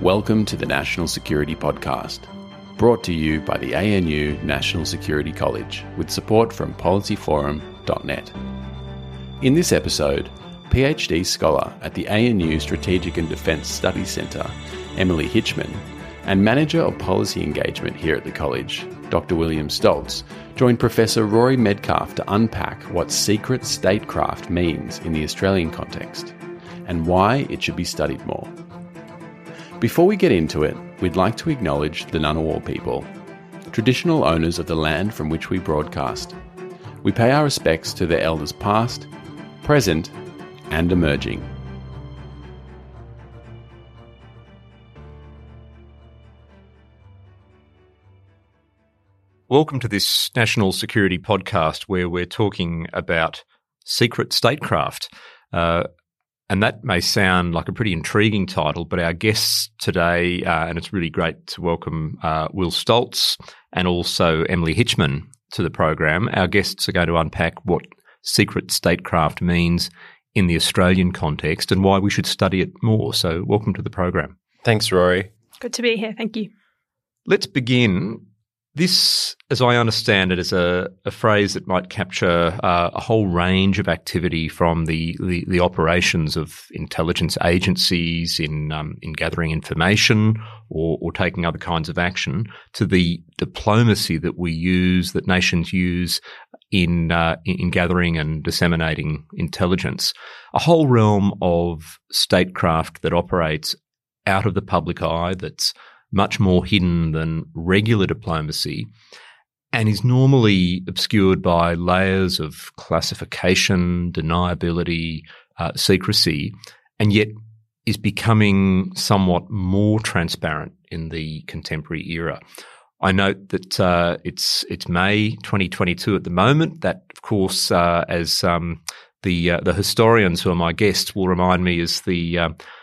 Welcome to the National Security Podcast, brought to you by the ANU National Security College with support from PolicyForum.net. In this episode, PhD scholar at the ANU Strategic and Defence Studies Centre, Emily Hitchman, and Manager of Policy Engagement here at the college, Dr. William Stoltz, joined Professor Rory Medcalf to unpack what secret statecraft means in the Australian context and why it should be studied more. Before we get into it, we'd like to acknowledge the Ngunnawal people, traditional owners of the land from which we broadcast. We pay our respects to their elders past, present, and emerging. Welcome to this National Security Podcast, where we're talking about secret statecraft. And that may sound like a pretty intriguing title, but our guests today, and it's really great to welcome Will Stoltz and also Emily Hitchman to the program. Our guests are going to unpack what secret statecraft means in the Australian context and why we should study it more. So welcome to the program. Thanks, Rory. Good to be here. Thank you. Let's begin. This, as I understand it, is a phrase that might capture a whole range of activity from the operations of intelligence agencies in gathering information or taking other kinds of action to the diplomacy that we use, that nations use in gathering and disseminating intelligence. A whole realm of statecraft that operates out of the public eye, that's much more hidden than regular diplomacy and is normally obscured by layers of classification, deniability, secrecy, and yet is becoming somewhat more transparent in the contemporary era. I note that it's May 2022 at the moment. That, of course, as the historians who are my guests will remind me, is the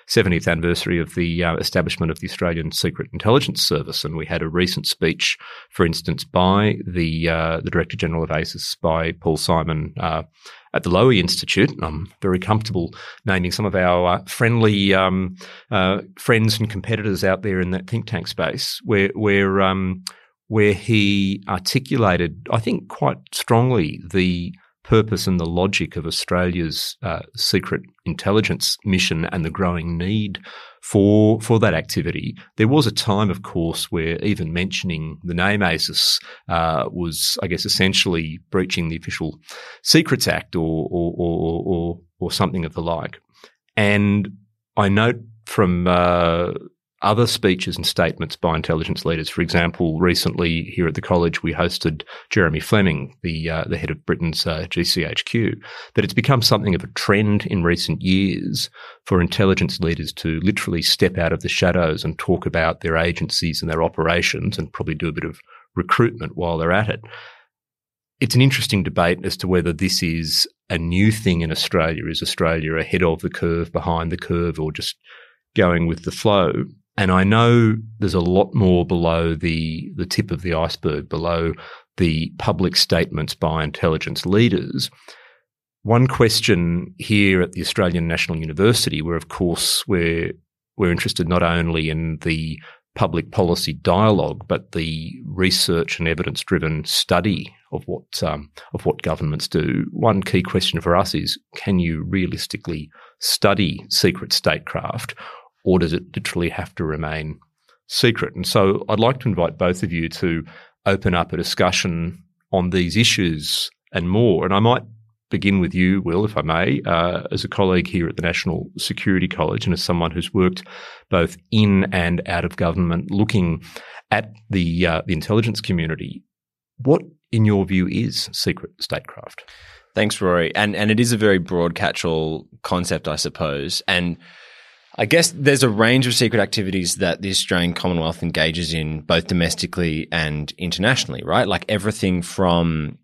70th anniversary of the establishment of the Australian Secret Intelligence Service, and we had a recent speech, for instance, by the Director General of ASIS, by Paul Symon at the Lowy Institute. I'm very comfortable naming some of our friendly friends and competitors out there in that think tank space, where he articulated, I think, quite strongly the purpose and the logic of Australia's secret intelligence mission and the growing need for that activity. There was a time, of course, where even mentioning the name ASIS was, I guess, essentially breaching the Official Secrets Act or something of the like. And I note from other speeches and statements by intelligence leaders. For example, recently here at the college, we hosted Jeremy Fleming, the head of Britain's GCHQ, that it's become something of a trend in recent years for intelligence leaders to literally step out of the shadows and talk about their agencies and their operations and probably do a bit of recruitment while they're at it. It's an interesting debate as to whether this is a new thing in Australia. Is Australia ahead of the curve, behind the curve, or just going with the flow? And I know there's a lot more below the tip of the iceberg, below the public statements by intelligence leaders. One question here at the Australian National University, where, of course, we're interested not only in the public policy dialogue, but the research and evidence-driven study of what governments do. One key question for us is, can you realistically study secret statecraft, or does it literally have to remain secret? And so I'd like to invite both of you to open up a discussion on these issues and more. And I might begin with you, Will, if I may, as a colleague here at the National Security College and as someone who's worked both in and out of government looking at the intelligence community. What, in your view, is secret statecraft? Thanks, Rory. And it is a very broad catch-all concept, I suppose. And I guess there's a range of secret activities that the Australian Commonwealth engages in both domestically and internationally, right? Like everything from,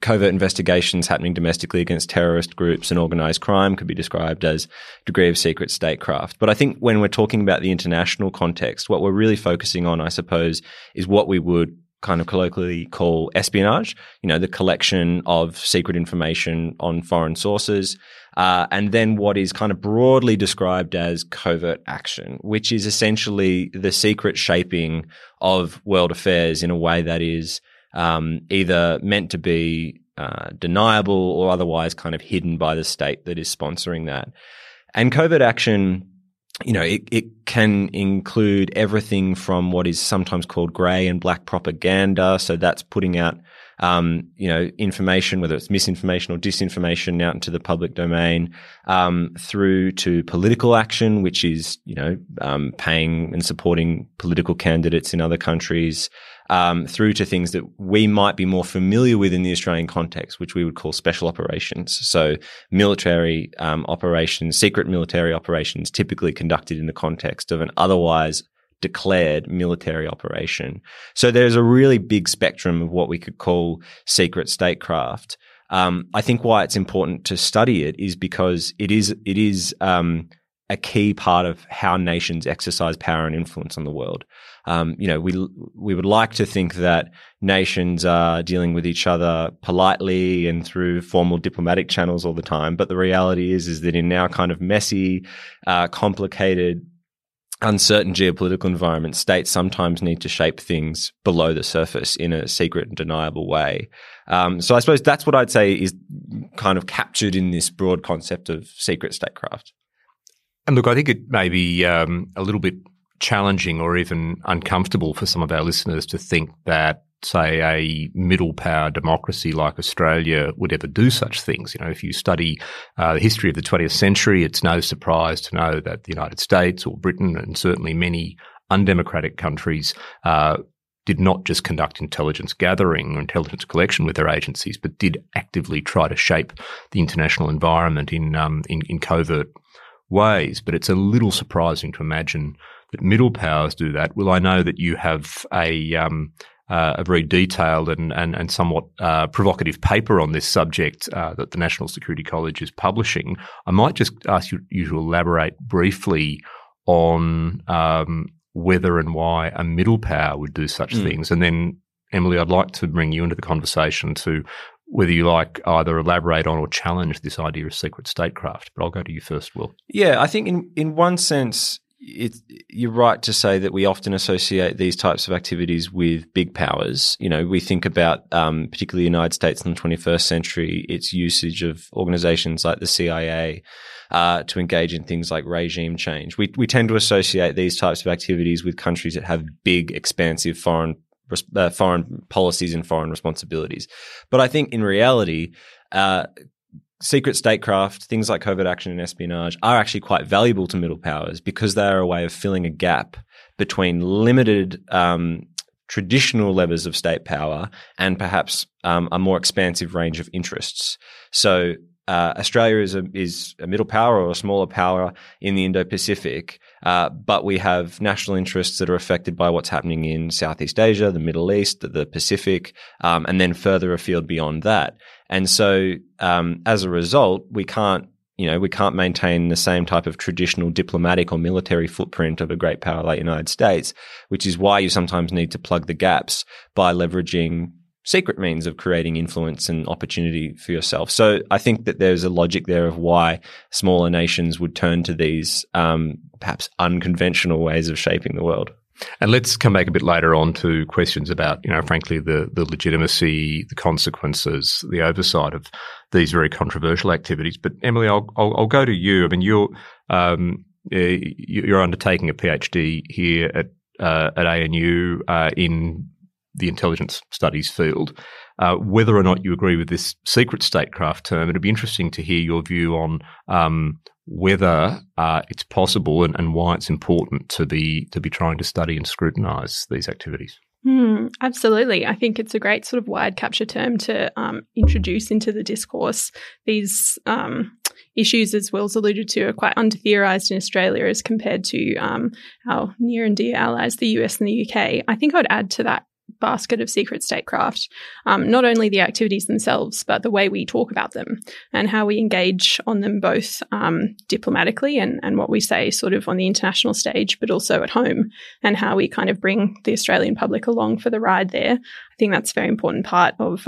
covert investigations happening domestically against terrorist groups and organised crime could be described as degree of secret statecraft. But I think when we're talking about the international context, what we're really focusing on, I suppose, is what we would kind of colloquially call espionage, you know, the collection of secret information on foreign sources, and then what is kind of broadly described as covert action, which is essentially the secret shaping of world affairs in a way that is either meant to be deniable or otherwise kind of hidden by the state that is sponsoring that. And covert action, you know, it can include everything from what is sometimes called grey and black propaganda. So that's putting out, information, whether it's misinformation or disinformation, out into the public domain, through to political action, which is, paying and supporting political candidates in other countries, through to things that we might be more familiar with in the Australian context, which we would call special operations. So military operations, secret military operations typically conducted in the context of an otherwise declared military operation. So there's a really big spectrum of what we could call secret statecraft. I think why it's important to study it is because it is a key part of how nations exercise power and influence on the world. We would like to think that nations are dealing with each other politely and through formal diplomatic channels all the time, but the reality is that in our kind of messy, complicated, uncertain geopolitical environment, states sometimes need to shape things below the surface in a secret and deniable way. So I suppose that's what I'd say is kind of captured in this broad concept of secret statecraft. And look, I think it may be a little bit challenging or even uncomfortable for some of our listeners to think that, say, a middle power democracy like Australia would ever do such things. You know, if you study the history of the 20th century, it's no surprise to know that the United States or Britain and certainly many undemocratic countries did not just conduct intelligence gathering or intelligence collection with their agencies, but did actively try to shape the international environment in covert ways. But it's a little surprising to imagine that middle powers do that. Well, I know that you have a very detailed and somewhat provocative paper on this subject that the National Security College is publishing. I might just ask you to elaborate briefly on whether and why a middle power would do such things. And then, Emily, I'd like to bring you into the conversation to whether you like either elaborate on or challenge this idea of secret statecraft. But I'll go to you first, Will. Yeah, I think in one sense, you're right to say that we often associate these types of activities with big powers. You know, we think about particularly the United States in the 21st century, its usage of organizations like the CIA to engage in things like regime change. We tend to associate these types of activities with countries that have big, expansive foreign policies and foreign responsibilities. But I think in reality, secret statecraft, things like covert action and espionage, are actually quite valuable to middle powers because they are a way of filling a gap between limited traditional levers of state power and perhaps a more expansive range of interests. So Australia is a middle power or a smaller power in the Indo-Pacific, but we have national interests that are affected by what's happening in Southeast Asia, the Middle East, the Pacific, and then further afield beyond that. And so, as a result, we can't maintain the same type of traditional diplomatic or military footprint of a great power like the United States, which is why you sometimes need to plug the gaps by leveraging secret means of creating influence and opportunity for yourself. So I think that there's a logic there of why smaller nations would turn to these perhaps unconventional ways of shaping the world. And let's come back a bit later on to questions about, frankly, the legitimacy, the consequences, the oversight of these very controversial activities. But Emily, I'll go to you. I mean, you're undertaking a PhD here at ANU in the intelligence studies field. Whether or not you agree with this secret statecraft term, it'd be interesting to hear your view on whether it's possible and why it's important to be trying to study and scrutinise these activities. Absolutely. I think it's a great sort of wide capture term to introduce into the discourse. These issues, as Will's alluded to, are quite under-theorised in Australia as compared to our near and dear allies, the US and the UK. I think I'd add to that basket of secret statecraft, not only the activities themselves, but the way we talk about them and how we engage on them, both diplomatically and what we say sort of on the international stage, but also at home, and how we kind of bring the Australian public along for the ride there. I think that's a very important part of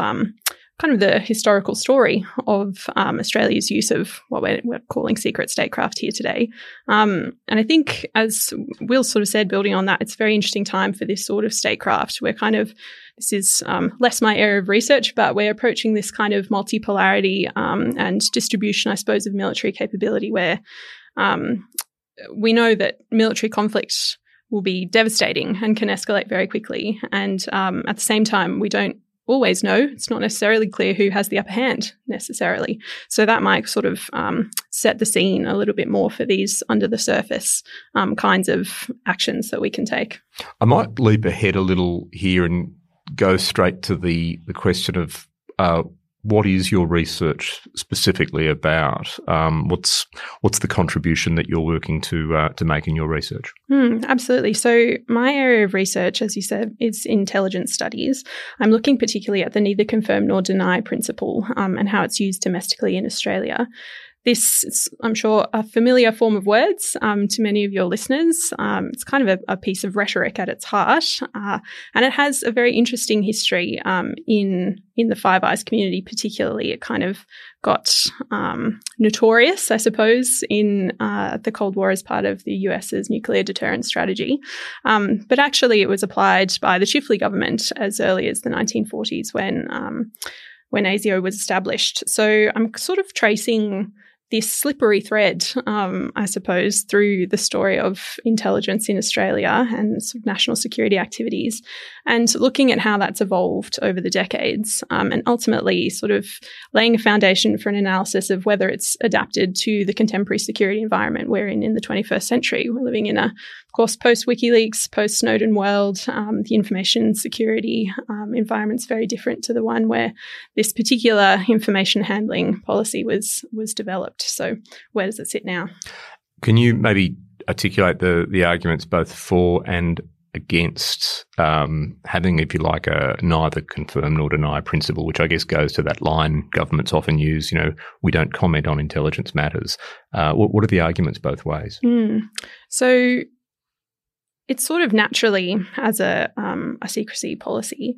kind of the historical story of Australia's use of what we're calling secret statecraft here today. And I think, as Will sort of said, building on that, it's a very interesting time for this sort of statecraft. We're kind of, this is less my area of research, but we're approaching this kind of multipolarity and distribution, I suppose, of military capability, where we know that military conflict will be devastating and can escalate very quickly. And at the same time, we don't always know, it's not necessarily clear who has the upper hand necessarily. So that might sort of set the scene a little bit more for these under the surface kinds of actions that we can take. I might leap ahead a little here and go straight to the question of what is your research specifically about? What's the contribution that you're working to make in your research? Absolutely. So my area of research, as you said, is intelligence studies. I'm looking particularly at the neither confirm nor deny principle and how it's used domestically in Australia. This is, I'm sure, a familiar form of words to many of your listeners. It's kind of a piece of rhetoric at its heart, and it has a very interesting history in the Five Eyes community particularly. It kind of got notorious, I suppose, in the Cold War as part of the US's nuclear deterrence strategy. But actually it was applied by the Chifley government as early as the 1940s when ASIO was established. So I'm sort of tracing this slippery thread, I suppose, through the story of intelligence in Australia and sort of national security activities, and looking at how that's evolved over the decades, and ultimately sort of laying a foundation for an analysis of whether it's adapted to the contemporary security environment we're in the 21st century. We're living in a, of course, post-WikiLeaks, post-Snowden world. The information security environment's very different to the one where this particular information handling policy was developed. So where does it sit now? Can you maybe articulate the arguments both for and against having, if you like, a neither confirm nor deny principle, which I guess goes to that line governments often use, you know, we don't comment on intelligence matters. What are the arguments both ways? So it's sort of naturally, as a secrecy policy,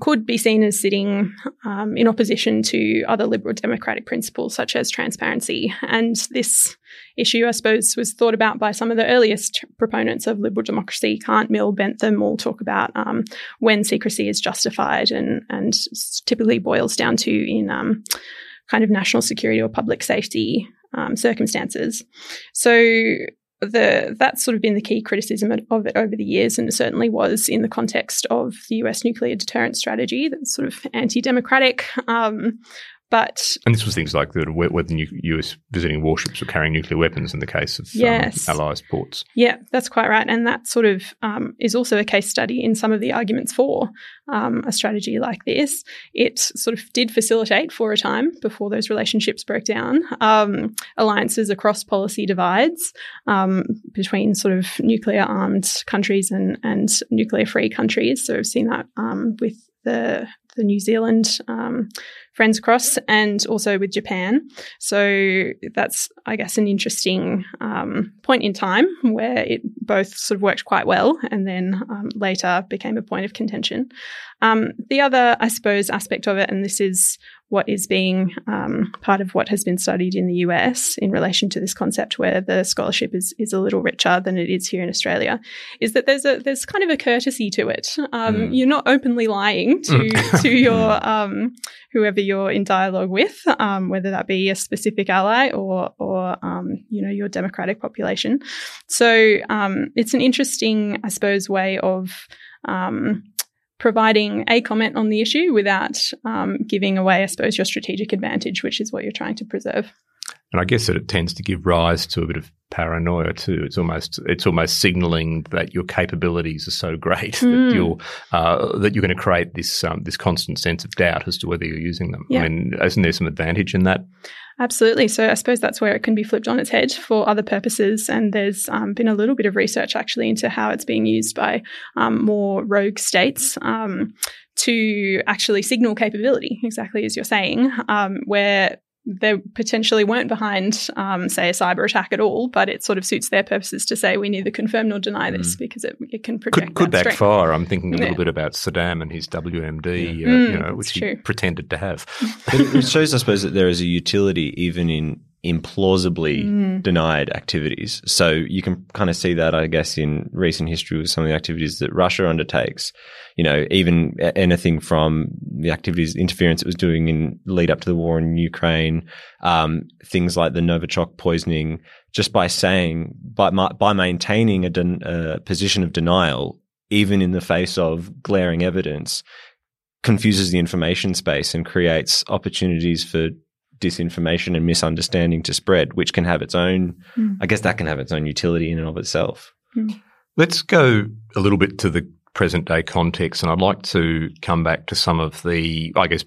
could be seen as sitting in opposition to other liberal democratic principles such as transparency. And this issue, I suppose, was thought about by some of the earliest proponents of liberal democracy. Kant, Mill, Bentham all talk about when secrecy is justified, and typically boils down to in kind of national security or public safety circumstances. So that's sort of been the key criticism of it over the years, and it certainly was in the context of the US nuclear deterrence strategy that's sort of anti-democratic. And this was things like whether the US visiting warships were carrying nuclear weapons in the case of allies' ports. Yeah, that's quite right. And that sort of is also a case study in some of the arguments for a strategy like this. It sort of did facilitate for a time, before those relationships broke down, alliances across policy divides between sort of nuclear-armed countries and nuclear-free countries. So we've seen that with the New Zealand Friends Cross, and also with Japan. So that's, I guess, an interesting point in time where it both sort of worked quite well and then later became a point of contention. The other, I suppose, aspect of it, and this is what is being part of what has been studied in the US in relation to this concept, where the scholarship is a little richer than it is here in Australia, is that there's kind of a courtesy to it. You're not openly lying to your whoever you're in dialogue with, whether that be a specific ally or you know, your democratic population. So it's an interesting, I suppose, way of providing a comment on the issue without giving away, I suppose, your strategic advantage, which is what you're trying to preserve. And I guess that it tends to give rise to a bit of paranoia too. It's almost signalling that your capabilities are so great that you're going to create this constant sense of doubt as to whether you're using them. Yeah. I mean, isn't there some advantage in that? Absolutely. So I suppose that's where it can be flipped on its head for other purposes. And there's been a little bit of research actually into how it's being used by more rogue states to actually signal capability, exactly as you're saying, where they potentially weren't behind, say, a cyber attack at all, but it sort of suits their purposes to say we neither confirm nor deny this because it can project that could backfire. Strength. I'm thinking a little bit about Saddam and his WMD, which he pretended to have. It shows, I suppose, that there is a utility even in implausibly denied activities. So you can kind of see that, I guess, in recent history with some of the activities that Russia undertakes. You know, even anything from the activities, interference it was doing in lead up to the war in Ukraine, things like the Novichok poisoning, just by saying, by maintaining a position of denial, even in the face of glaring evidence, confuses the information space and creates opportunities for disinformation and misunderstanding to spread, which can have its own, I guess that can have its own utility in and of itself. Let's go a little bit to the present day context, and I'd like to come back to some of the, I guess,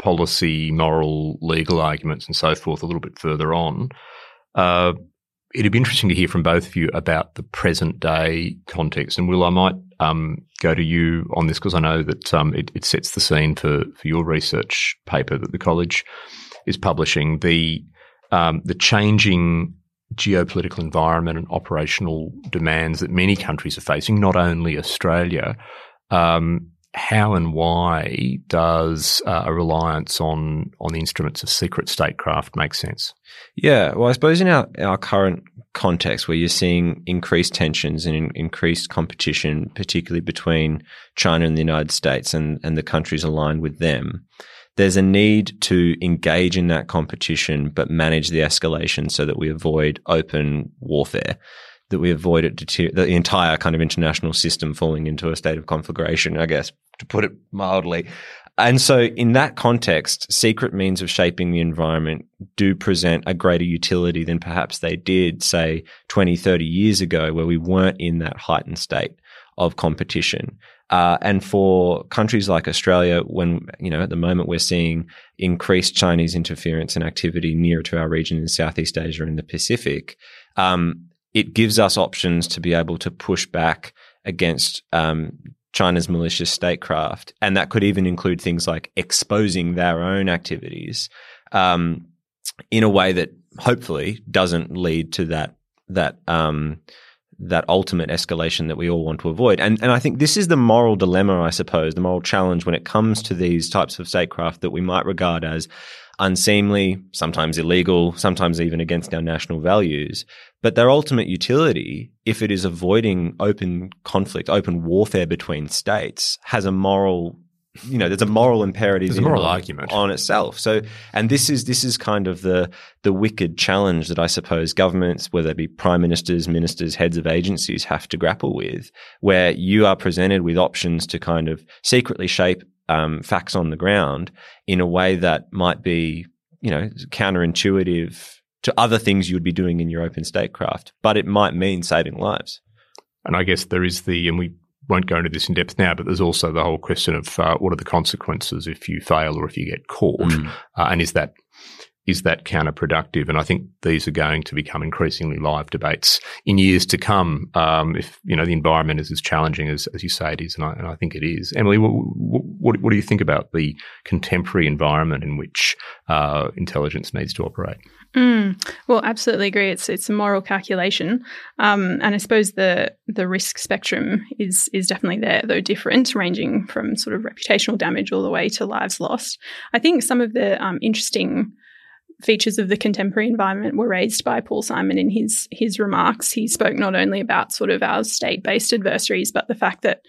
policy, moral, legal arguments and so forth a little bit further on. It'd be interesting to hear from both of you about the present day context. And Will, I might go to you on this because I know that it sets the scene for your research paper that the college is publishing, the changing geopolitical environment and operational demands that many countries are facing, not only Australia. How and why does a reliance on the instruments of secret statecraft make sense? Yeah, well, I suppose in our current context where you're seeing increased tensions and increased competition, particularly between China and the United States and the countries aligned with them, there's a need to engage in that competition but manage the escalation so that we avoid open warfare, that we avoid it the entire kind of international system falling into a state of conflagration, I guess, to put it mildly. And so in that context, secret means of shaping the environment do present a greater utility than perhaps they did, say, 20, 30 years ago, where we weren't in that heightened state of competition. And for countries like Australia, when, at the moment we're seeing increased Chinese interference and activity nearer to our region in Southeast Asia and the Pacific, it gives us options to be able to push back against China's malicious statecraft. And that could even include things like exposing their own activities in a way that hopefully doesn't lead to that ultimate escalation that we all want to avoid. And I think this is the moral dilemma, I suppose, the moral challenge when it comes to these types of statecraft that we might regard as unseemly, sometimes illegal, sometimes even against our national values. But their ultimate utility, if it is avoiding open conflict, open warfare between states, has a moral, there's a moral imperative. There's a moral argument on itself. So, and this is kind of the wicked challenge that I suppose governments, whether it be prime ministers, ministers, heads of agencies, have to grapple with, where you are presented with options to kind of secretly shape facts on the ground in a way that might be, counterintuitive to other things you would be doing in your open statecraft, but it might mean saving lives. And I guess there is and we won't go into this in depth now, but there's also the whole question of what are the consequences if you fail or if you get caught, and is that counterproductive? And I think these are going to become increasingly live debates in years to come, if the environment is as challenging as you say it is, and I think it is. Emily, what do you think about the contemporary environment in which intelligence needs to operate? Well, absolutely agree. It's a moral calculation, and I suppose the risk spectrum is definitely there, though different, ranging from sort of reputational damage all the way to lives lost. I think some of the interesting features of the contemporary environment were raised by Paul Symon in his remarks. He spoke not only about sort of our state-based adversaries, but the fact that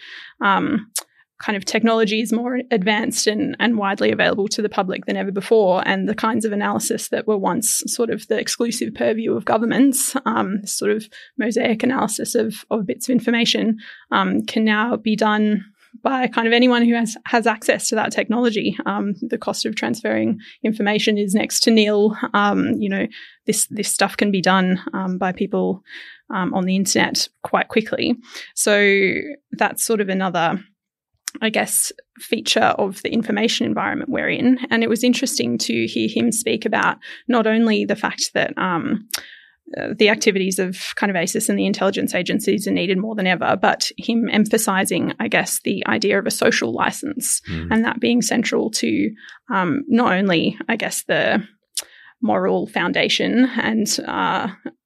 kind of technology is more advanced and widely available to the public than ever before, and the kinds of analysis that were once sort of the exclusive purview of governments, sort of mosaic analysis of bits of information, can now be done by kind of anyone who has access to that technology. The cost of transferring information is next to nil. This stuff can be done by people on the internet quite quickly. So that's sort of another I guess, feature of the information environment we're in. And it was interesting to hear him speak about not only the fact that the activities of kind of ASIS and the intelligence agencies are needed more than ever, but him emphasising, I guess, the idea of a social licence and that being central to not only, I guess, the moral foundation and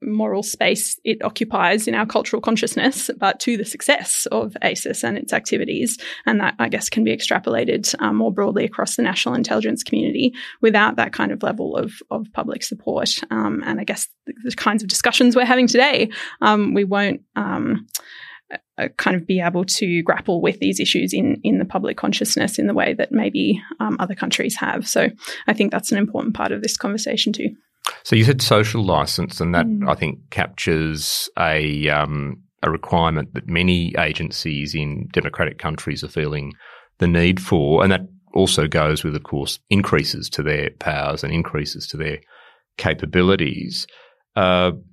moral space it occupies in our cultural consciousness, but to the success of ASIS and its activities. And that, I guess, can be extrapolated more broadly across the national intelligence community without that kind of level of public support. And I guess the kinds of discussions we're having today, we won't kind of be able to grapple with these issues in the public consciousness in the way that maybe other countries have. So I think that's an important part of this conversation too. So you said social license, and that I think captures a requirement that many agencies in democratic countries are feeling the need for, and that also goes with, of course, increases to their powers and increases to their capabilities. In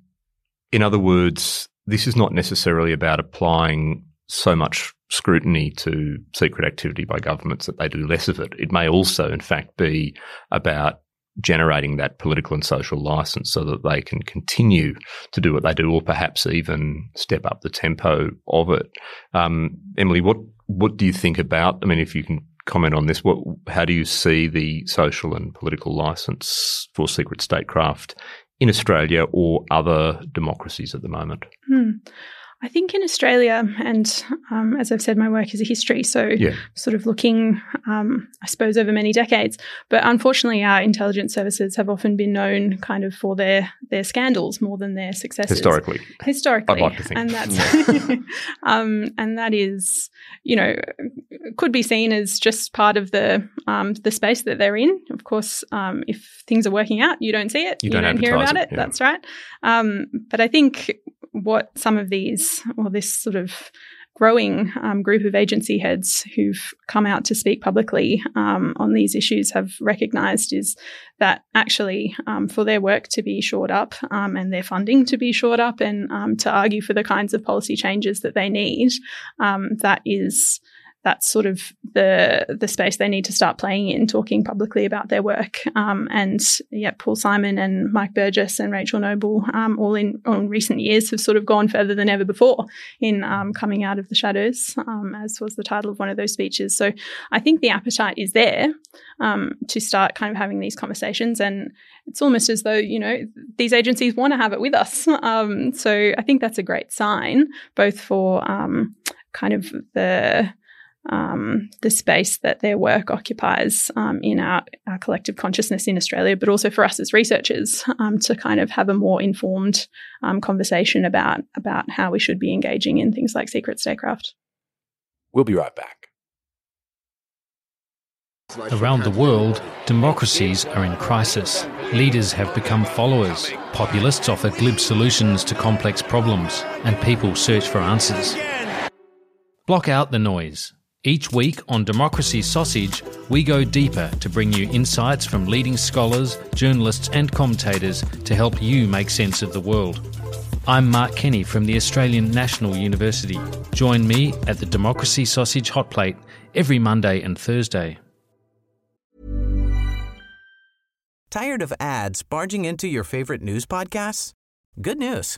other words, this is not necessarily about applying so much scrutiny to secret activity by governments that they do less of it. It may also, in fact, be about generating that political and social licence so that they can continue to do what they do, or perhaps even step up the tempo of it. Emily, what do you think about, I mean, if you can comment on this, how do you see the social and political licence for secret statecraft in Australia or other democracies at the moment? I think in Australia, and as I've said, my work is a history, so sort of looking, I suppose, over many decades. But unfortunately, our intelligence services have often been known kind of for their scandals more than their successes. Historically, I'd like to think. And that's and that is, you know, could be seen as just part of the space that they're in. Of course, if things are working out, you don't see it, you don't hear about it. Yeah. That's right. But I think what some of these, or this sort of growing group of agency heads who've come out to speak publicly on these issues have recognised is that actually for their work to be shored up and their funding to be shored up and to argue for the kinds of policy changes that they need, that's sort of the space they need to start playing in, talking publicly about their work. Paul Symon and Mike Burgess and Rachel Noble, all in recent years, have sort of gone further than ever before in coming out of the shadows, as was the title of one of those speeches. So I think the appetite is there to start kind of having these conversations, and it's almost as though, you know, these agencies want to have it with us. So I think that's a great sign, both for kind of the space that their work occupies in our collective consciousness in Australia, but also for us as researchers to kind of have a more informed conversation about how we should be engaging in things like secret statecraft. We'll be right back. Around the world, democracies are in crisis. Leaders have become followers. Populists offer glib solutions to complex problems, and people search for answers. Block out the noise. Each week on Democracy Sausage, we go deeper to bring you insights from leading scholars, journalists and commentators to help you make sense of the world. I'm Mark Kenny from the Australian National University. Join me at the Democracy Sausage Hot Plate every Monday and Thursday. Tired of ads barging into your favourite news podcasts? Good news.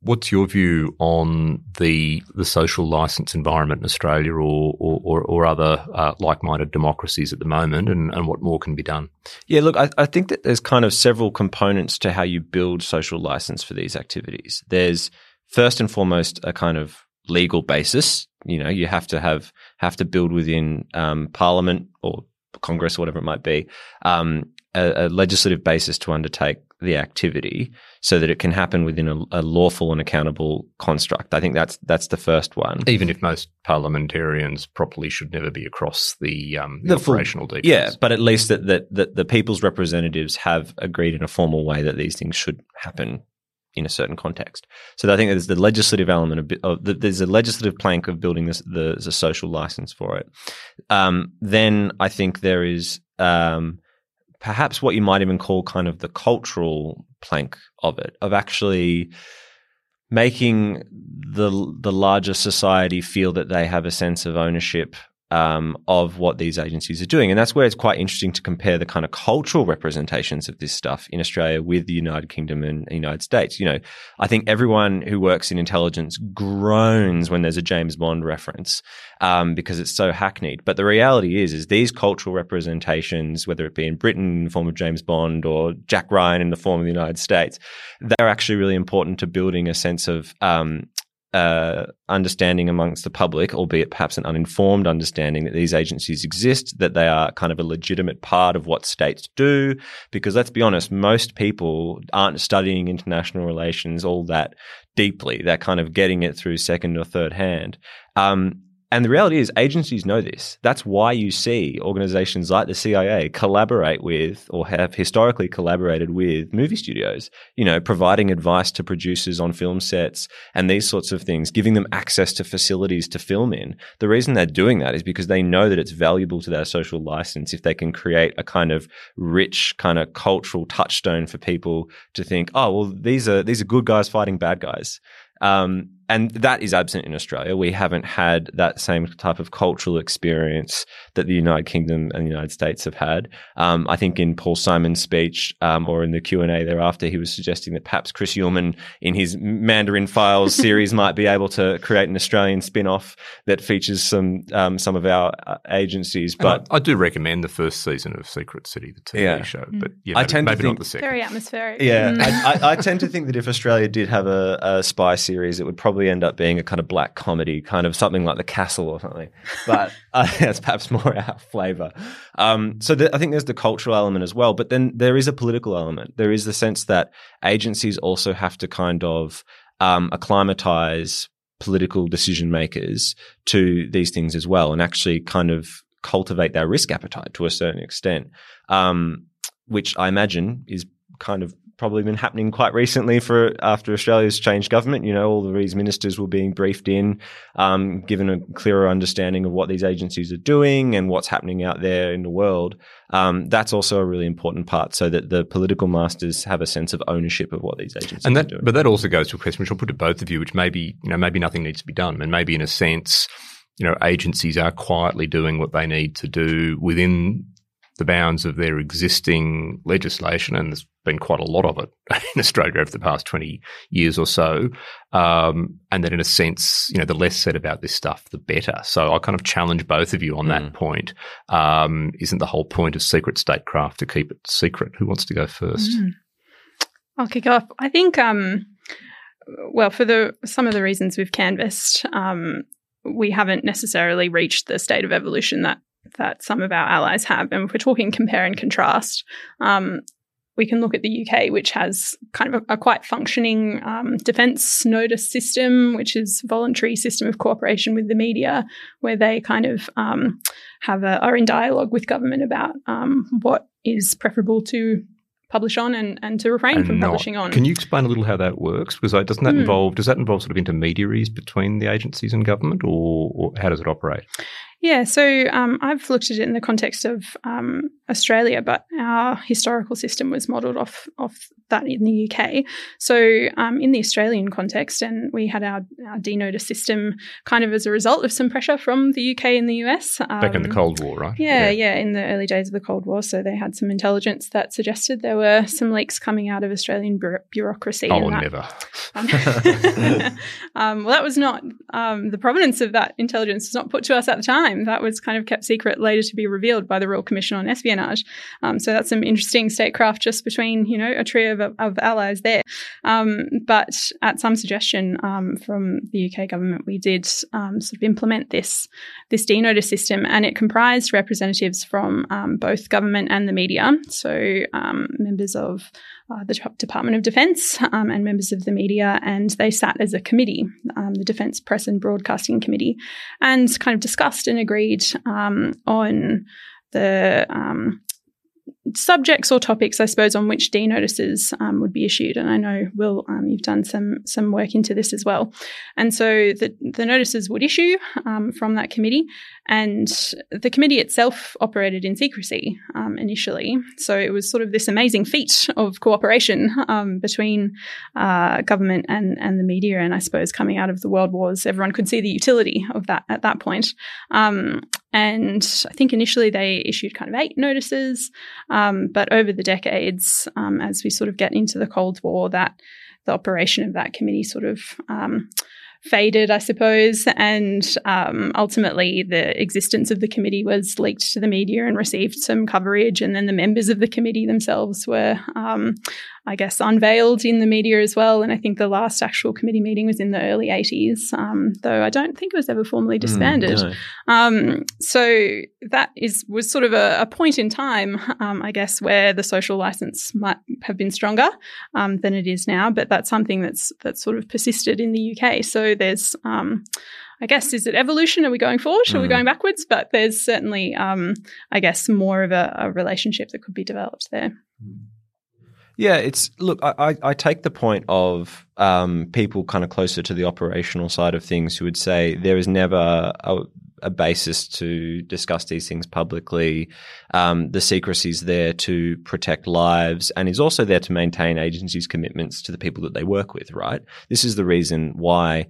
What's your view on the social licence environment in Australia or other like-minded democracies at the moment, and what more can be done? Yeah, look, I think that there's kind of several components to how you build social licence for these activities. There's first and foremost a kind of legal basis. You know, you have to build within Parliament or Congress or whatever it might be, a legislative basis to undertake the activity so that it can happen within a lawful and accountable construct. I think that's the first one. Even if most parliamentarians properly should never be across the operational details. Yeah, but at least that the people's representatives have agreed in a formal way that these things should happen in a certain context. So I think there's the legislative element of there's a legislative plank of building this. There's a social license for it. Then I think there is perhaps what you might even call kind of the cultural plank of it, of actually making the larger society feel that they have a sense of ownership of what these agencies are doing. And that's where it's quite interesting to compare the kind of cultural representations of this stuff in Australia with the United Kingdom and United States. You know, I think everyone who works in intelligence groans when there's a James Bond reference because it's so hackneyed. But the reality is these cultural representations, whether it be in Britain in the form of James Bond or Jack Ryan in the form of the United States, they're actually really important to building a sense of understanding amongst the public, albeit perhaps an uninformed understanding, that these agencies exist, that they are kind of a legitimate part of what states do. Because let's be honest, most people aren't studying international relations all that deeply. They're kind of getting it through second or third hand. And the reality is agencies know this. That's why you see organizations like the CIA collaborate with or have historically collaborated with movie studios, you know, providing advice to producers on film sets and these sorts of things, giving them access to facilities to film in. The reason they're doing that is because they know that it's valuable to their social license if they can create a kind of rich kind of cultural touchstone for people to think, oh, well, these are good guys fighting bad guys. And that is absent in Australia. We haven't had that same type of cultural experience that the United Kingdom and the United States have had. I think in Paul Simon's speech or in the Q&A thereafter, he was suggesting that perhaps Chris Ullman in his Mandarin Files series might be able to create an Australian spin-off that features some of our agencies. But I do recommend the first season of Secret City, the TV show, but maybe not the second. Very atmospheric. Yeah, I tend to think that if Australia did have a spy series, it would probably end up being a kind of black comedy, kind of something like The Castle or something, but that's perhaps more our flavour. So I think there's the cultural element as well, but then there is a political element. There is the sense that agencies also have to kind of acclimatise political decision makers to these things as well, and actually kind of cultivate their risk appetite to a certain extent, which I imagine is kind of probably been happening quite recently after Australia's changed government. You know, all of these ministers were being briefed in, given a clearer understanding of what these agencies are doing and what's happening out there in the world. That's also a really important part, so that the political masters have a sense of ownership of what these agencies are doing. But that also goes to a question which I'll put to both of you, which maybe nothing needs to be done, and maybe in a sense, you know, agencies are quietly doing what they need to do within the bounds of their existing legislation, and there's been quite a lot of it in Australia over the past 20 years or so, and that in a sense, you know, the less said about this stuff, the better. So I kind of challenge both of you on that point. Isn't the whole point of secret statecraft to keep it secret? Who wants to go first? I'll kick off. I think, well, for some of the reasons we've canvassed, we haven't necessarily reached the state of evolution that some of our allies have. And if we're talking compare and contrast, we can look at the UK, which has kind of a quite functioning defence notice system, which is a voluntary system of cooperation with the media, where they kind of are in dialogue with government about what is preferable to publish on and to refrain from publishing on. Can you explain a little how that works? Because does that involve sort of intermediaries between the agencies and government, or how does it operate? Yeah, so I've looked at it in the context of Australia, but our historical system was modelled off that in the UK. So in the Australian context, and we had our denotice system kind of as a result of some pressure from the UK and the US. Back in the Cold War, right? Yeah, in the early days of the Cold War. So they had some intelligence that suggested there were some leaks coming out of Australian bureaucracy. Oh, never. Well, that was not the provenance of that intelligence was not put to us at the time. That was kind of kept secret, later to be revealed by the Royal Commission on Espionage. So that's some interesting statecraft just between, you know, a trio of allies there. But at some suggestion from the UK government, we did sort of implement this denotice system, and it comprised representatives from both government and the media. So members of the Department of Defence and members of the media, and they sat as a committee, the Defence Press and Broadcasting Committee, and kind of discussed and agreed on the subjects or topics, I suppose, on which D-notices would be issued. And I know, Will, you've done some work into this as well. And so the notices would issue from that committee, and the committee itself operated in secrecy initially. So it was sort of this amazing feat of cooperation between government and the media. And I suppose coming out of the world wars, everyone could see the utility of that at that point. And I think initially they issued kind of 8 notices, but over the decades, as we sort of get into the Cold War, that the operation of that committee sort of faded, I suppose, and ultimately the existence of the committee was leaked to the media and received some coverage, and then the members of the committee themselves were, I guess, unveiled in the media as well. And I think the last actual committee meeting was in the early 80s, though I don't think it was ever formally disbanded. No. So that was sort of a point in time, I guess, where the social license might have been stronger than it is now, but that's something that's sort of persisted in the UK. So there's, I guess, is it evolution? Are we going forward? Are we going backwards? But there's certainly, I guess, more of a relationship that could be developed there. Yeah, it's look, I take the point of people kind of closer to the operational side of things who would say there is never a basis to discuss these things publicly. The secrecy is there to protect lives and is also there to maintain agencies' commitments to the people that they work with, right? This is the reason why,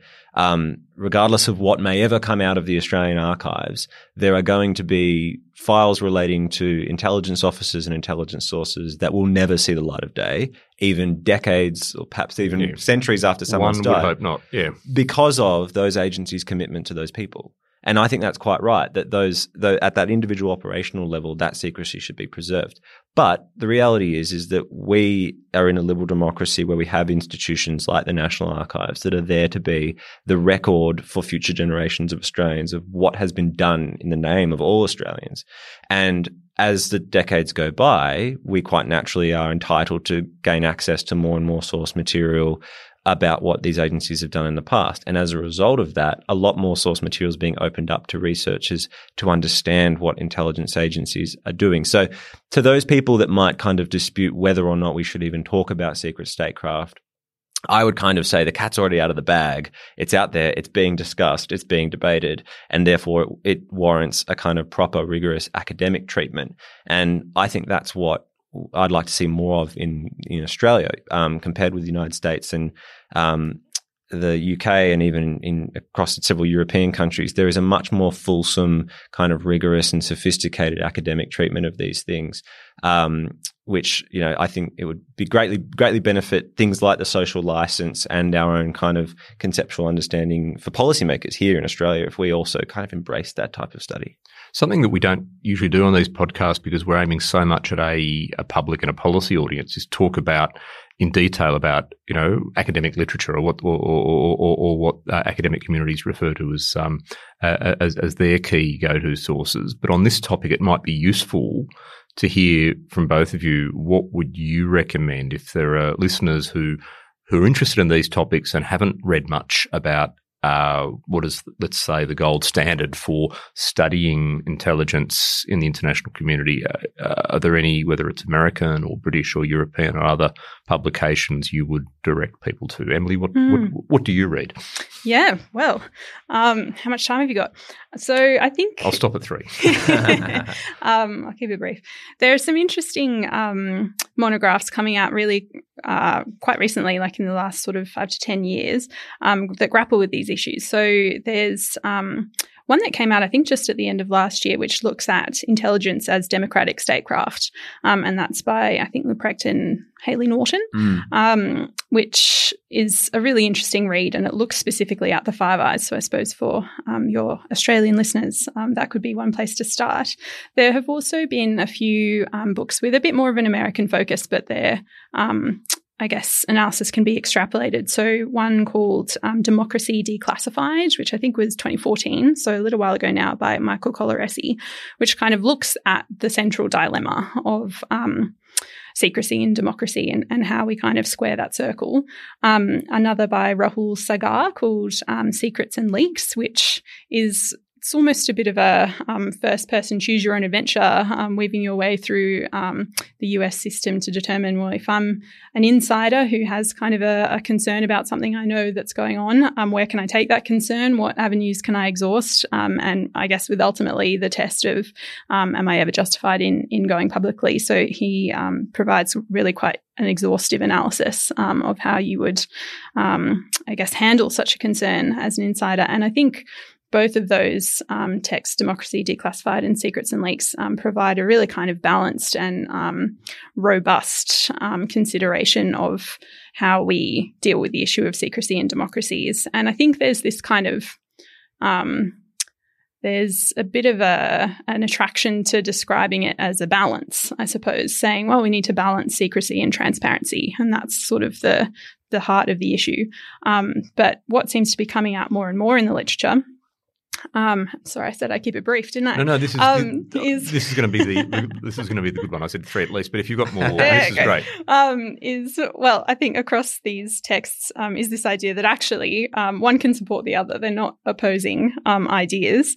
regardless of what may ever come out of the Australian archives, there are going to be files relating to intelligence officers and intelligence sources that will never see the light of day, even decades or perhaps even centuries after someone's died. One would hope not, yeah. Because of those agencies' commitment to those people. And I think that's quite right, that those at that individual operational level, that secrecy should be preserved. But the reality is that we are in a liberal democracy where we have institutions like the National Archives that are there to be the record for future generations of Australians of what has been done in the name of all Australians. And as the decades go by, we quite naturally are entitled to gain access to more and more source material about what these agencies have done in the past. And as a result of that, a lot more source material is being opened up to researchers to understand what intelligence agencies are doing. So to those people that might kind of dispute whether or not we should even talk about secret statecraft, I would kind of say the cat's already out of the bag. It's out there. It's being discussed. It's being debated. And therefore, it warrants a kind of proper, rigorous academic treatment. And I think that's what I'd like to see more of in Australia, compared with the United States and the UK, and even across several European countries. There is a much more fulsome, kind of rigorous and sophisticated academic treatment of these things, which, you know, I think it would be greatly benefit things like the social license and our own kind of conceptual understanding for policymakers here in Australia if we also kind of embrace that type of study. Something that we don't usually do on these podcasts, because we're aiming so much at a public and a policy audience, is talk about in detail about, you know, academic literature, or what academic communities refer to as their key go-to sources. But on this topic, it might be useful to hear from both of you, what would you recommend if there are listeners who are interested in these topics and haven't read much about what is, let's say, the gold standard for studying intelligence in the international community? Are there any, whether it's American or British or European or other publications, you would direct people to? Emily, what do you read? Yeah, well, how much time have you got? So I think I'll stop at 3. I'll keep it brief. There are some interesting monographs coming out really quite recently, like in the last sort of 5 to 10 years, that grapple with these issues. So there's one that came out, I think, just at the end of last year, which looks at intelligence as democratic statecraft, and that's by, I think, Leprecht and Haley Norton, which is a really interesting read, and it looks specifically at the Five Eyes. So I suppose for your Australian listeners, that could be one place to start. There have also been a few books with a bit more of an American focus, but they're I guess analysis can be extrapolated. So one called Democracy Declassified, which I think was 2014, so a little while ago now, by Michael Coloresi, which kind of looks at the central dilemma of secrecy in democracy and how we kind of square that circle. Another by Rahul Sagar called Secrets and Leaks, which is... it's almost a bit of a first-person choose-your-own-adventure, weaving your way through the US system to determine, well, if I'm an insider who has kind of a concern about something I know that's going on, where can I take that concern? What avenues can I exhaust? And I guess with ultimately the test of am I ever justified in going publicly? So he provides really quite an exhaustive analysis of how you would, I guess, handle such a concern as an insider. And I think... both of those texts, Democracy Declassified and Secrets and Leaks, provide a really kind of balanced and robust consideration of how we deal with the issue of secrecy in democracies. And I think there's this kind of there's a bit of an attraction to describing it as a balance, I suppose, saying, well, we need to balance secrecy and transparency, and that's sort of the heart of the issue. But what seems to be coming out more and more in the literature. Sorry, I said I keep it brief, didn't I? No, this is going to be the good one. I said three at least, but if you've got more, is great. I think across these texts is this idea that actually one can support the other. They're not opposing ideas.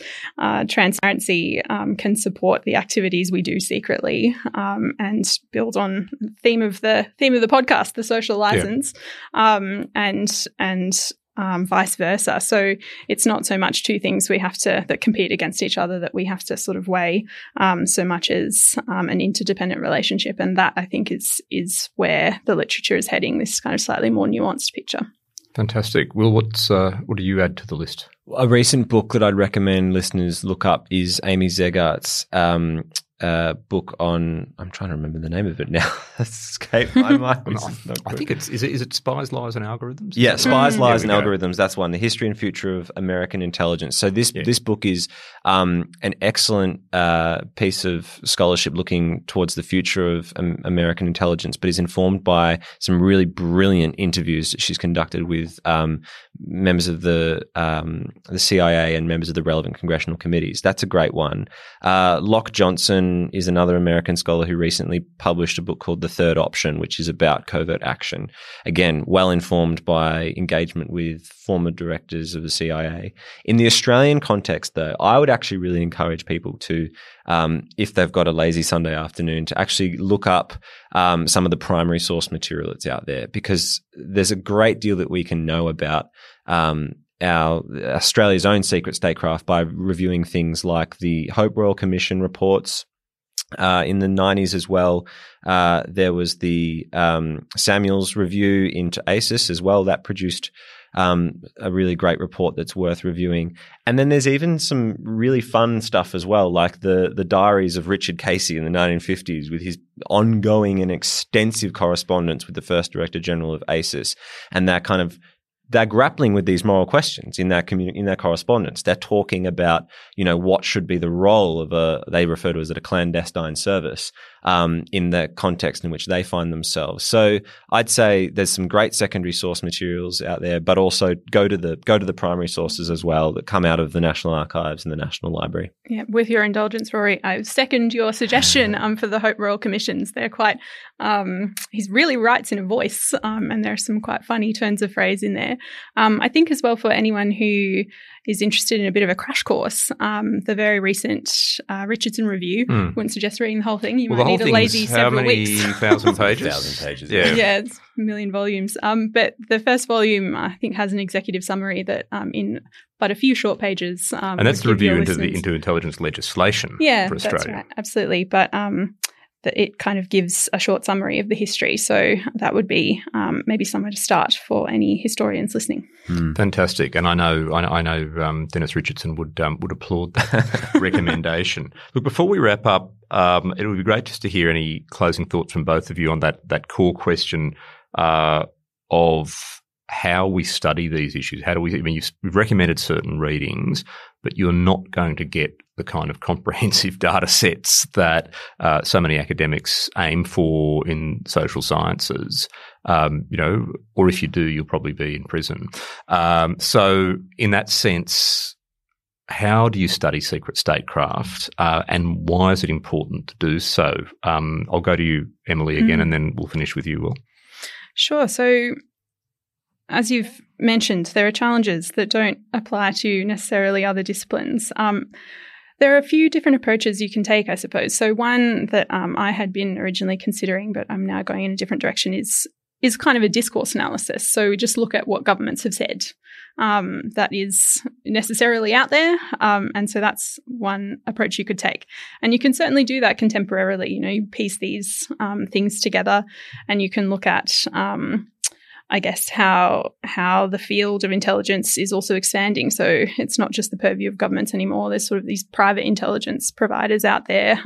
Transparency can support the activities we do secretly and build on the theme of the podcast, the social license, and. Vice versa. So it's not so much two things that compete against each other that we have to sort of weigh so much as an interdependent relationship. And that, I think, is where the literature is heading, this kind of slightly more nuanced picture. Fantastic. Will, what do you add to the list? A recent book that I'd recommend listeners look up is Amy Zegart's book on, I'm trying to remember the name of it now. That's escaped my mind. I think is it Spies, Lies and Algorithms? Yeah, Spies, Lies and Algorithms. That's one. The History and Future of American Intelligence. So this book is an excellent piece of scholarship looking towards the future of American intelligence, but is informed by some really brilliant interviews that she's conducted with members of the CIA and members of the relevant congressional committees. That's a great one. Locke Johnson is another American scholar who recently published a book called The Third Option, which is about covert action. Again, well informed by engagement with former directors of the CIA. In the Australian context, though, I would actually really encourage people to, if they've got a lazy Sunday afternoon, to actually look up some of the primary source material that's out there, because there's a great deal that we can know about Australia's own secret statecraft by reviewing things like the Hope Royal Commission reports. In the 90s as well, there was the Samuels review into ASIS as well. That produced a really great report that's worth reviewing. And then there's even some really fun stuff as well, like the diaries of Richard Casey in the 1950s with his ongoing and extensive correspondence with the first Director General of ASIS, and that kind of they're grappling with these moral questions in their community, in their correspondence. They're talking about, what should be the role of they refer to as a clandestine service in the context in which they find themselves. So I'd say there's some great secondary source materials out there, but also go to the primary sources as well that come out of the National Archives and the National Library. Yeah, with your indulgence, Rory, I second your suggestion for the Hope Royal Commissions. They're quite he really writes in a voice, and there are some quite funny turns of phrase in there. I think as well for anyone who is interested in a bit of a crash course, the very recent Richardson Review, wouldn't suggest reading the whole thing. You might need a lazy several weeks. How many thousand pages? 1,000 pages. Yeah. Yeah, it's a million volumes. But the first volume, I think, has an executive summary that in but a few short pages. And that's the review into intelligence legislation for Australia. That's right, absolutely. But that it kind of gives a short summary of the history. So that would be maybe somewhere to start for any historians listening. Fantastic. And I know Dennis Richardson would applaud that recommendation. Look, before we wrap up, it would be great just to hear any closing thoughts from both of you on that core question of how we study these issues. You've recommended certain readings, but you're not going to get the kind of comprehensive data sets that so many academics aim for in social sciences, or if you do, you'll probably be in prison. So in that sense, how do you study secret statecraft and why is it important to do so? I'll go to you, Emily, again, and then we'll finish with you, Will. Sure. So as you've mentioned, there are challenges that don't apply to necessarily other disciplines. There are a few different approaches you can take, I suppose. So one that I had been originally considering, but I'm now going in a different direction, is kind of a discourse analysis. So we just look at what governments have said. That is necessarily out there. And so that's one approach you could take. And you can certainly do that contemporarily. You know, you piece these things together and you can look at, I guess, how the field of intelligence is also expanding. So it's not just the purview of governments anymore. There's sort of these private intelligence providers out there.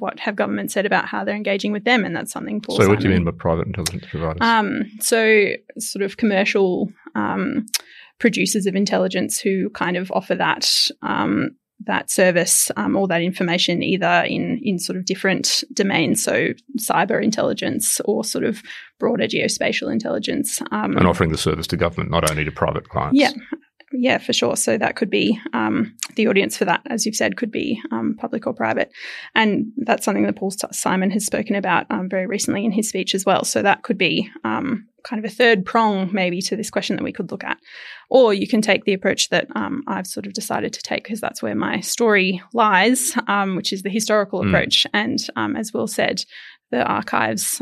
What have governments said about how they're engaging with them? And that's something Paul Symon. So what do you mean by private intelligence providers? So sort of commercial producers of intelligence who kind of offer that that service or that information either in sort of different domains, so cyber intelligence or sort of broader geospatial intelligence. And offering the service to government, not only to private clients. Yeah, for sure. So that could be the audience for that, as you've said, could be public or private. And that's something that Paul Symon has spoken about very recently in his speech as well. So that could be kind of a third prong maybe to this question that we could look at. Or you can take the approach that I've sort of decided to take because that's where my story lies, which is the historical approach. And as Will said, the archives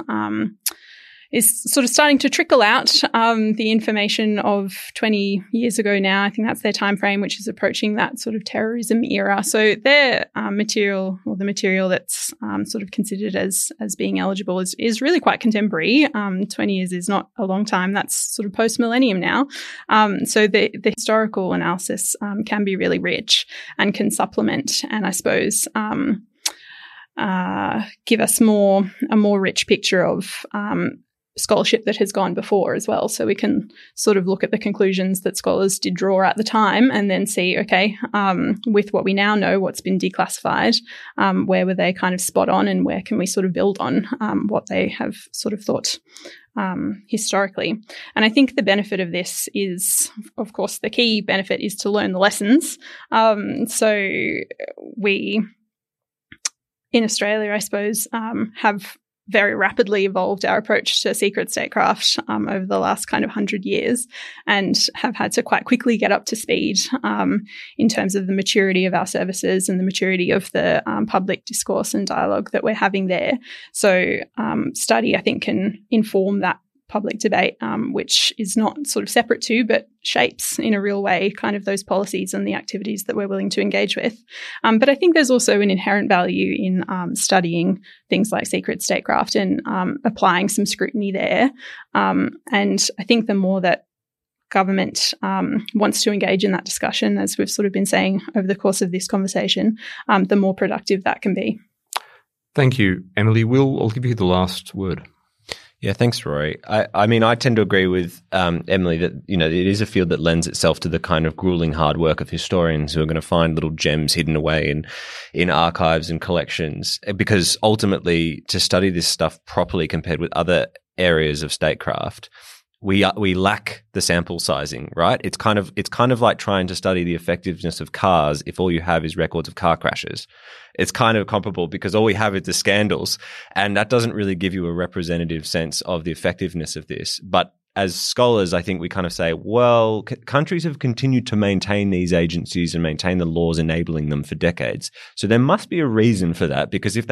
is sort of starting to trickle out the information of 20 years ago now. I think that's their time frame, which is approaching that sort of terrorism era. So their material, or the material that's sort of considered as being eligible, is really quite contemporary. 20 years is not a long time. That's sort of post-millennium now. So the historical analysis can be really rich and can supplement and, I suppose, give us a more rich picture of scholarship that has gone before as well. So we can sort of look at the conclusions that scholars did draw at the time and then see, okay, with what we now know, what's been declassified, where were they kind of spot on and where can we sort of build on what they have sort of thought historically. And I think the benefit of this is, of course, the key benefit is to learn the lessons. So we, in Australia, I suppose, have very rapidly evolved our approach to secret statecraft over the last kind of 100 years and have had to quite quickly get up to speed in terms of the maturity of our services and the maturity of the public discourse and dialogue that we're having there. So study, I think, can inform that public debate, which is not sort of separate to but shapes in a real way kind of those policies and the activities that we're willing to engage with. But I think there's also an inherent value in studying things like secret statecraft and applying some scrutiny there. And I think the more that government wants to engage in that discussion, as we've sort of been saying over the course of this conversation, the more productive that can be. Thank you, Emily. Will, I'll give you the last word. Yeah, thanks, Rory. I mean, I tend to agree with Emily that, you know, it is a field that lends itself to the kind of grueling hard work of historians who are going to find little gems hidden away in archives and collections, because ultimately to study this stuff properly compared with other areas of statecraft, we lack the sample sizing, right? It's kind of like trying to study the effectiveness of cars if all you have is records of car crashes. It's kind of comparable because all we have is the scandals, and that doesn't really give you a representative sense of the effectiveness of this. But as scholars, I think we kind of say, well, countries have continued to maintain these agencies and maintain the laws enabling them for decades. So there must be a reason for that, because if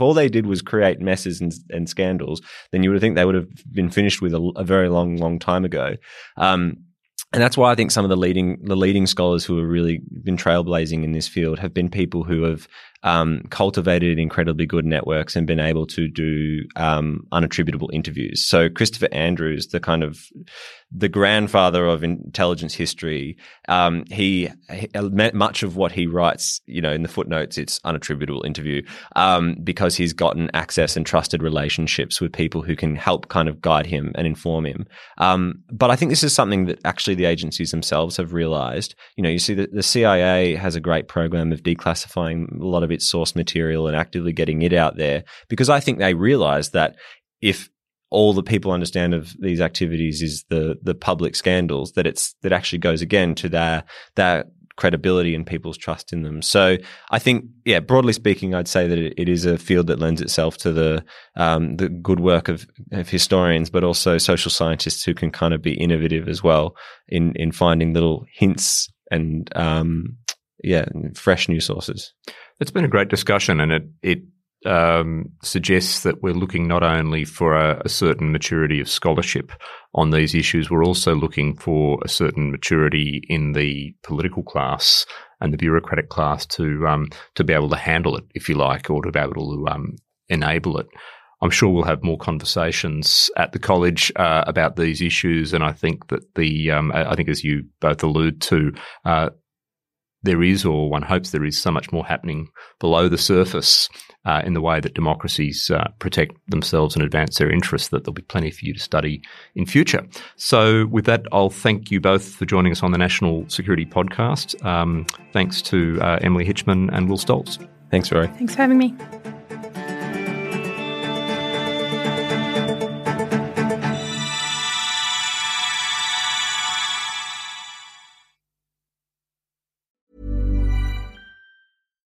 all they did was create messes and scandals, then you would think they would have been finished with a very long, long time ago. And that's why I think some of the leading scholars who have really been trailblazing in this field have been people who have cultivated incredibly good networks and been able to do unattributable interviews. So Christopher Andrews, the kind of the grandfather of intelligence history, he much of what he writes, you know, in the footnotes, it's unattributable interview because he's gotten access and trusted relationships with people who can help kind of guide him and inform him. But I think this is something that actually the agencies themselves have realized. You know, you see that the CIA has a great program of declassifying a lot of its source material and actively getting it out there, because I think they realize that if all the people understand of these activities is the public scandals, that actually goes again to their credibility and people's trust in them. So I think, yeah, broadly speaking, I'd say that it is a field that lends itself to the good work of historians, but also social scientists who can kind of be innovative as well in finding little hints and fresh new sources. It's been a great discussion, and it suggests that we're looking not only for a certain maturity of scholarship on these issues, we're also looking for a certain maturity in the political class and the bureaucratic class to be able to handle it, if you like, or to be able to enable it. I'm sure we'll have more conversations at the college about these issues, and I think that I think as you both allude to, there is, or one hopes there is, so much more happening below the surface in the way that democracies protect themselves and advance their interests, that there'll be plenty for you to study in future. So with that, I'll thank you both for joining us on the National Security Podcast. Thanks to Emily Hitchman and Will Stoltz. Thanks, Rory. Thanks for having me.